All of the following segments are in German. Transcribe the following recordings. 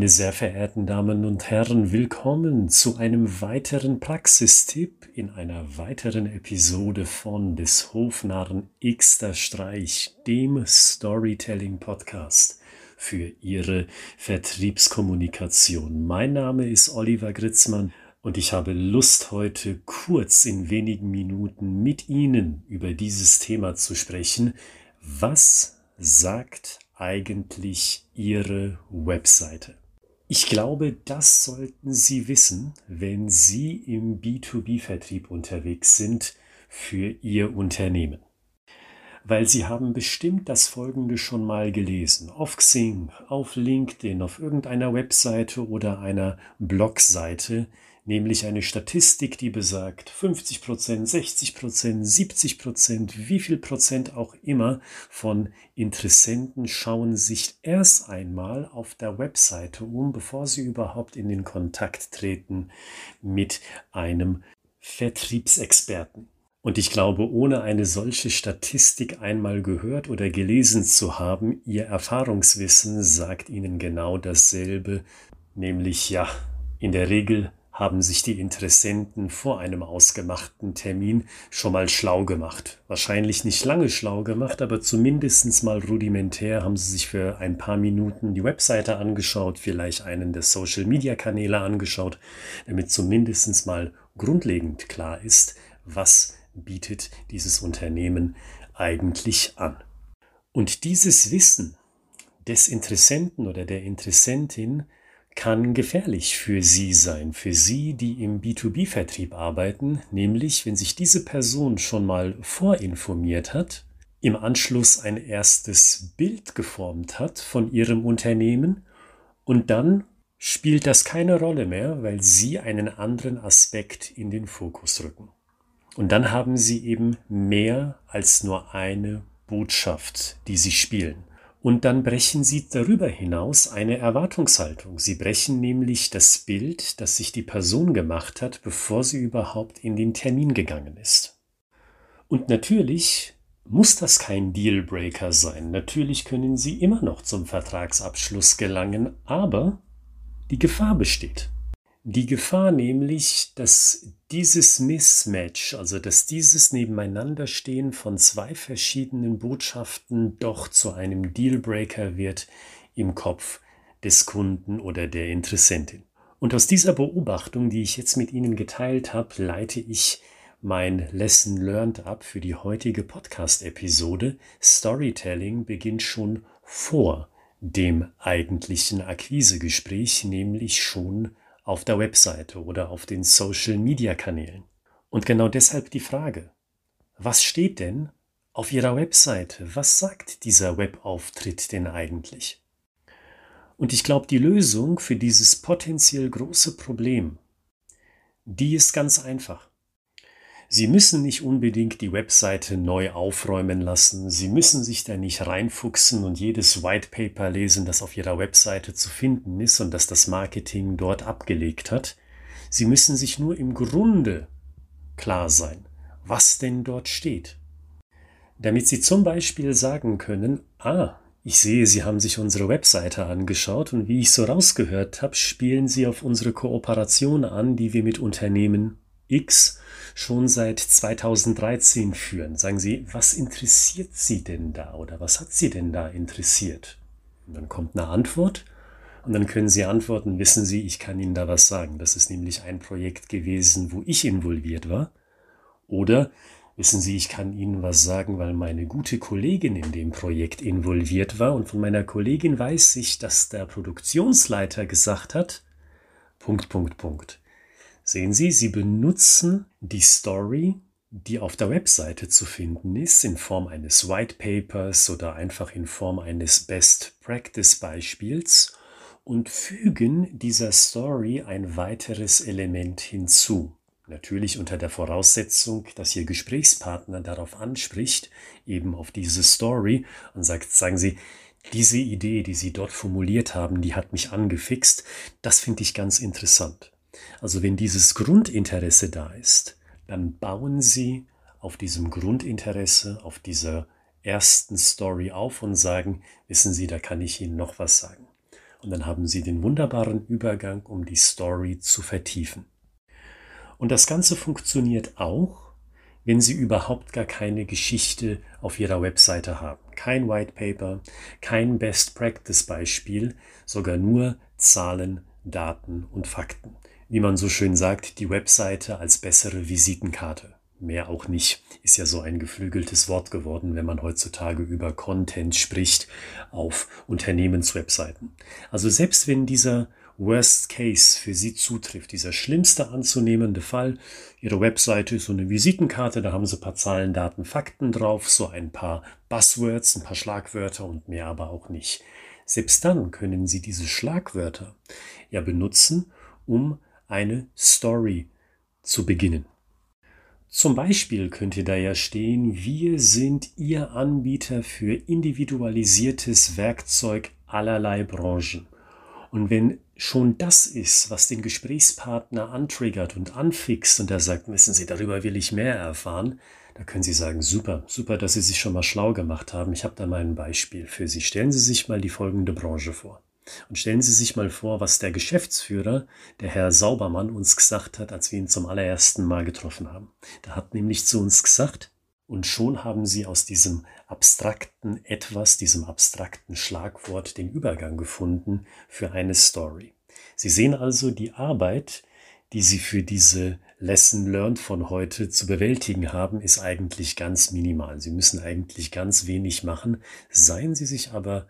Meine sehr verehrten Damen und Herren, willkommen zu einem weiteren Praxistipp in einer weiteren Episode von des Hofnarren Xter Streich, dem Storytelling-Podcast für Ihre Vertriebskommunikation. Mein Name ist Oliver Gritzmann und ich habe Lust, heute kurz in wenigen Minuten mit Ihnen über dieses Thema zu sprechen. Was sagt eigentlich Ihre Webseite? Ich glaube, das sollten Sie wissen, wenn Sie im B2B-Vertrieb unterwegs sind für Ihr Unternehmen. Weil Sie haben bestimmt das Folgende schon mal gelesen, auf Xing, auf LinkedIn, auf irgendeiner Webseite oder einer Blogseite, nämlich eine Statistik, die besagt, 50%, 60%, 70%, wie viel Prozent auch immer von Interessenten schauen sich erst einmal auf der Webseite um, bevor sie überhaupt in den Kontakt treten mit einem Vertriebsexperten. Und ich glaube, ohne eine solche Statistik einmal gehört oder gelesen zu haben, Ihr Erfahrungswissen sagt Ihnen genau dasselbe, nämlich ja, in der Regel haben sich die Interessenten vor einem ausgemachten Termin schon mal schlau gemacht. Wahrscheinlich nicht lange schlau gemacht, aber zumindest mal rudimentär haben sie sich für ein paar Minuten die Webseite angeschaut, vielleicht einen der Social-Media-Kanäle angeschaut, damit zumindest mal grundlegend klar ist, was bietet dieses Unternehmen eigentlich an. Und dieses Wissen des Interessenten oder der Interessentin kann gefährlich für Sie sein, für Sie, die im B2B-Vertrieb arbeiten, nämlich wenn sich diese Person schon mal vorinformiert hat, im Anschluss ein erstes Bild geformt hat von Ihrem Unternehmen und dann spielt das keine Rolle mehr, weil Sie einen anderen Aspekt in den Fokus rücken. Und dann haben Sie eben mehr als nur eine Botschaft, die Sie spielen. Und dann brechen Sie darüber hinaus eine Erwartungshaltung. Sie brechen nämlich das Bild, das sich die Person gemacht hat, bevor sie überhaupt in den Termin gegangen ist. Und natürlich muss das kein Dealbreaker sein. Natürlich können Sie immer noch zum Vertragsabschluss gelangen, aber die Gefahr besteht. Die Gefahr nämlich, dass dieses Mismatch, also dass dieses Nebeneinanderstehen von zwei verschiedenen Botschaften doch zu einem Dealbreaker wird im Kopf des Kunden oder der Interessentin. Und aus dieser Beobachtung, die ich jetzt mit Ihnen geteilt habe, leite ich mein Lesson Learned ab für die heutige Podcast-Episode. Storytelling beginnt schon vor dem eigentlichen Akquisegespräch, nämlich schon auf der Webseite oder auf den Social-Media-Kanälen. Und genau deshalb die Frage, was steht denn auf Ihrer Webseite? Was sagt dieser Webauftritt denn eigentlich? Und ich glaube, die Lösung für dieses potenziell große Problem, die ist ganz einfach. Sie müssen nicht unbedingt die Webseite neu aufräumen lassen. Sie müssen sich da nicht reinfuchsen und jedes White Paper lesen, das auf Ihrer Webseite zu finden ist und das das Marketing dort abgelegt hat. Sie müssen sich nur im Grunde klar sein, was denn dort steht. Damit Sie zum Beispiel sagen können, ich sehe, Sie haben sich unsere Webseite angeschaut und wie ich so rausgehört habe, spielen Sie auf unsere Kooperation an, die wir mit Unternehmen X schon seit 2013 führen. Sagen Sie, was interessiert Sie denn da oder was hat Sie denn da interessiert? Und dann kommt eine Antwort und dann können Sie antworten, wissen Sie, ich kann Ihnen da was sagen. Das ist nämlich ein Projekt gewesen, wo ich involviert war. Oder wissen Sie, ich kann Ihnen was sagen, weil meine gute Kollegin in dem Projekt involviert war und von meiner Kollegin weiß ich, dass der Produktionsleiter gesagt hat, ... Sehen Sie, Sie benutzen die Story, die auf der Webseite zu finden ist, in Form eines White Papers oder einfach in Form eines Best Practice Beispiels und fügen dieser Story ein weiteres Element hinzu. Natürlich unter der Voraussetzung, dass Ihr Gesprächspartner darauf anspricht, eben auf diese Story und sagt, sagen Sie, diese Idee, die Sie dort formuliert haben, die hat mich angefixt, das finde ich ganz interessant. Also wenn dieses Grundinteresse da ist, dann bauen Sie auf diesem Grundinteresse, auf dieser ersten Story auf und sagen, wissen Sie, da kann ich Ihnen noch was sagen. Und dann haben Sie den wunderbaren Übergang, um die Story zu vertiefen. Und das Ganze funktioniert auch, wenn Sie überhaupt gar keine Geschichte auf Ihrer Webseite haben. Kein White Paper, kein Best Practice Beispiel, sogar nur Zahlen, Daten und Fakten. Wie man so schön sagt, die Webseite als bessere Visitenkarte. Mehr auch nicht, ist ja so ein geflügeltes Wort geworden, wenn man heutzutage über Content spricht auf Unternehmenswebseiten. Also selbst wenn dieser Worst Case für Sie zutrifft, dieser schlimmste anzunehmende Fall, Ihre Webseite ist so eine Visitenkarte, da haben Sie ein paar Zahlen, Daten, Fakten drauf, so ein paar Buzzwords, ein paar Schlagwörter und mehr aber auch nicht. Selbst dann können Sie diese Schlagwörter ja benutzen, um eine Story zu beginnen. Zum Beispiel könnte da ja stehen, wir sind Ihr Anbieter für individualisiertes Werkzeug allerlei Branchen. Und wenn schon das ist, was den Gesprächspartner antriggert und anfixt und er sagt, wissen Sie, darüber will ich mehr erfahren, da können Sie sagen, super, dass Sie sich schon mal schlau gemacht haben. Ich habe da mal ein Beispiel für Sie. Stellen Sie sich mal die folgende Branche vor. Und stellen Sie sich mal vor, was der Geschäftsführer, der Herr Saubermann, uns gesagt hat, als wir ihn zum allerersten Mal getroffen haben. Der hat nämlich zu uns gesagt, und schon haben Sie aus diesem abstrakten Etwas, diesem abstrakten Schlagwort den Übergang gefunden für eine Story. Sie sehen also die Arbeit, die Sie für diese Lesson Learned von heute zu bewältigen haben, ist eigentlich ganz minimal. Sie müssen eigentlich ganz wenig machen. Seien Sie sich aber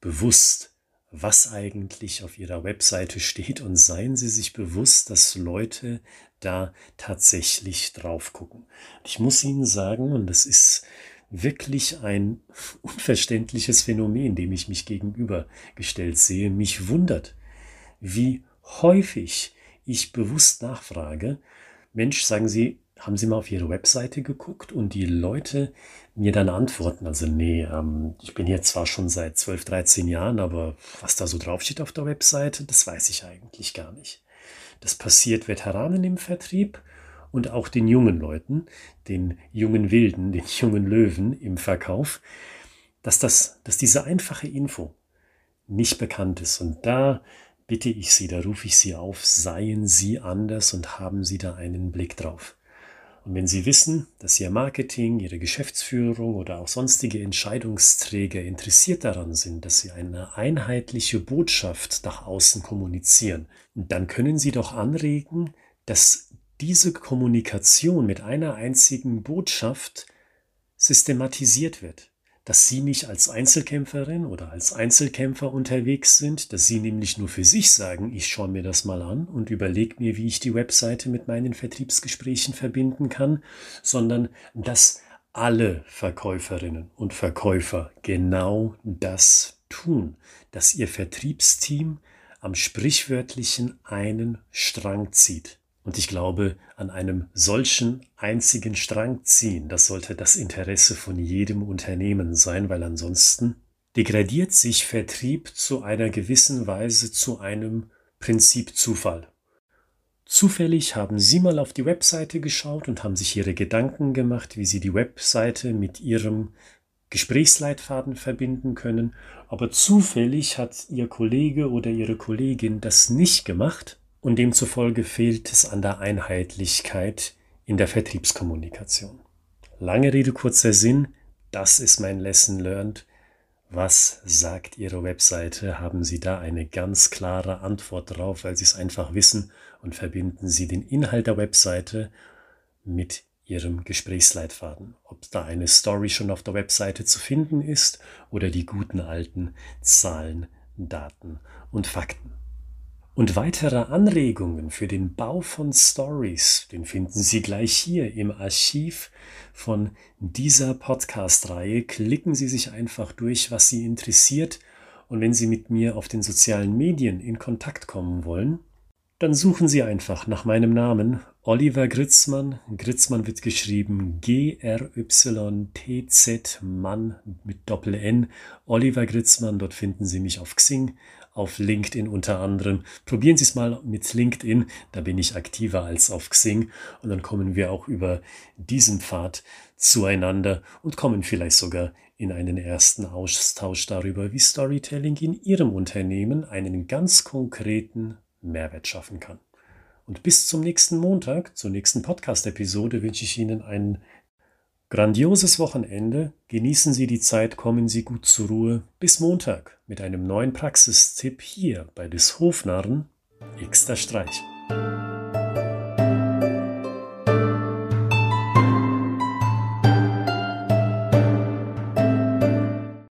bewusst, was eigentlich auf Ihrer Webseite steht, und seien Sie sich bewusst, dass Leute da tatsächlich drauf gucken. Ich muss Ihnen sagen, und das ist wirklich ein unverständliches Phänomen, dem ich mich gegenübergestellt sehe, mich wundert, wie häufig ich bewusst nachfrage, Mensch, sagen Sie, haben Sie mal auf Ihre Webseite geguckt? Und die Leute mir dann antworten, also nee, ich bin hier zwar schon seit 12, 13 Jahren, aber was da so draufsteht auf der Webseite, das weiß ich eigentlich gar nicht. Das passiert Veteranen im Vertrieb und auch den jungen Leuten, den jungen Wilden, den jungen Löwen im Verkauf, dass diese einfache Info nicht bekannt ist. Und da bitte ich Sie, da rufe ich Sie auf, seien Sie anders und haben Sie da einen Blick drauf. Und wenn Sie wissen, dass Ihr Marketing, Ihre Geschäftsführung oder auch sonstige Entscheidungsträger interessiert daran sind, dass Sie eine einheitliche Botschaft nach außen kommunizieren, dann können Sie doch anregen, dass diese Kommunikation mit einer einzigen Botschaft systematisiert wird. Dass Sie nicht als Einzelkämpferin oder als Einzelkämpfer unterwegs sind, dass Sie nämlich nur für sich sagen, ich schaue mir das mal an und überlege mir, wie ich die Webseite mit meinen Vertriebsgesprächen verbinden kann, sondern dass alle Verkäuferinnen und Verkäufer genau das tun, dass Ihr Vertriebsteam am sprichwörtlichen einen Strang zieht. Und ich glaube, an einem solchen einzigen Strang ziehen, das sollte das Interesse von jedem Unternehmen sein, weil ansonsten degradiert sich Vertrieb zu einer gewissen Weise zu einem Prinzip Zufall. Zufällig haben Sie mal auf die Webseite geschaut und haben sich Ihre Gedanken gemacht, wie Sie die Webseite mit Ihrem Gesprächsleitfaden verbinden können, aber zufällig hat Ihr Kollege oder Ihre Kollegin das nicht gemacht. Und demzufolge fehlt es an der Einheitlichkeit in der Vertriebskommunikation. Lange Rede, kurzer Sinn, das ist mein Lesson Learned. Was sagt Ihre Webseite? Haben Sie da eine ganz klare Antwort drauf, weil Sie es einfach wissen, und verbinden Sie den Inhalt der Webseite mit Ihrem Gesprächsleitfaden. Ob da eine Story schon auf der Webseite zu finden ist oder die guten alten Zahlen, Daten und Fakten. Und weitere Anregungen für den Bau von Stories, den finden Sie gleich hier im Archiv von dieser Podcast-Reihe. Klicken Sie sich einfach durch, was Sie interessiert. Und wenn Sie mit mir auf den sozialen Medien in Kontakt kommen wollen, dann suchen Sie einfach nach meinem Namen, Oliver Gritzmann. Gritzmann wird geschrieben G-R-Y-T-Z, Mann mit Doppel-N. Oliver Gritzmann, dort finden Sie mich auf Xing, auf LinkedIn unter anderem. Probieren Sie es mal mit LinkedIn, da bin ich aktiver als auf Xing und dann kommen wir auch über diesen Pfad zueinander und kommen vielleicht sogar in einen ersten Austausch darüber, wie Storytelling in Ihrem Unternehmen einen ganz konkreten Mehrwert schaffen kann. Und bis zum nächsten Montag, zur nächsten Podcast-Episode, wünsche ich Ihnen ein grandioses Wochenende. Genießen Sie die Zeit, kommen Sie gut zur Ruhe. Bis Montag mit einem neuen Praxistipp hier bei des Hofnarren Xter Streich.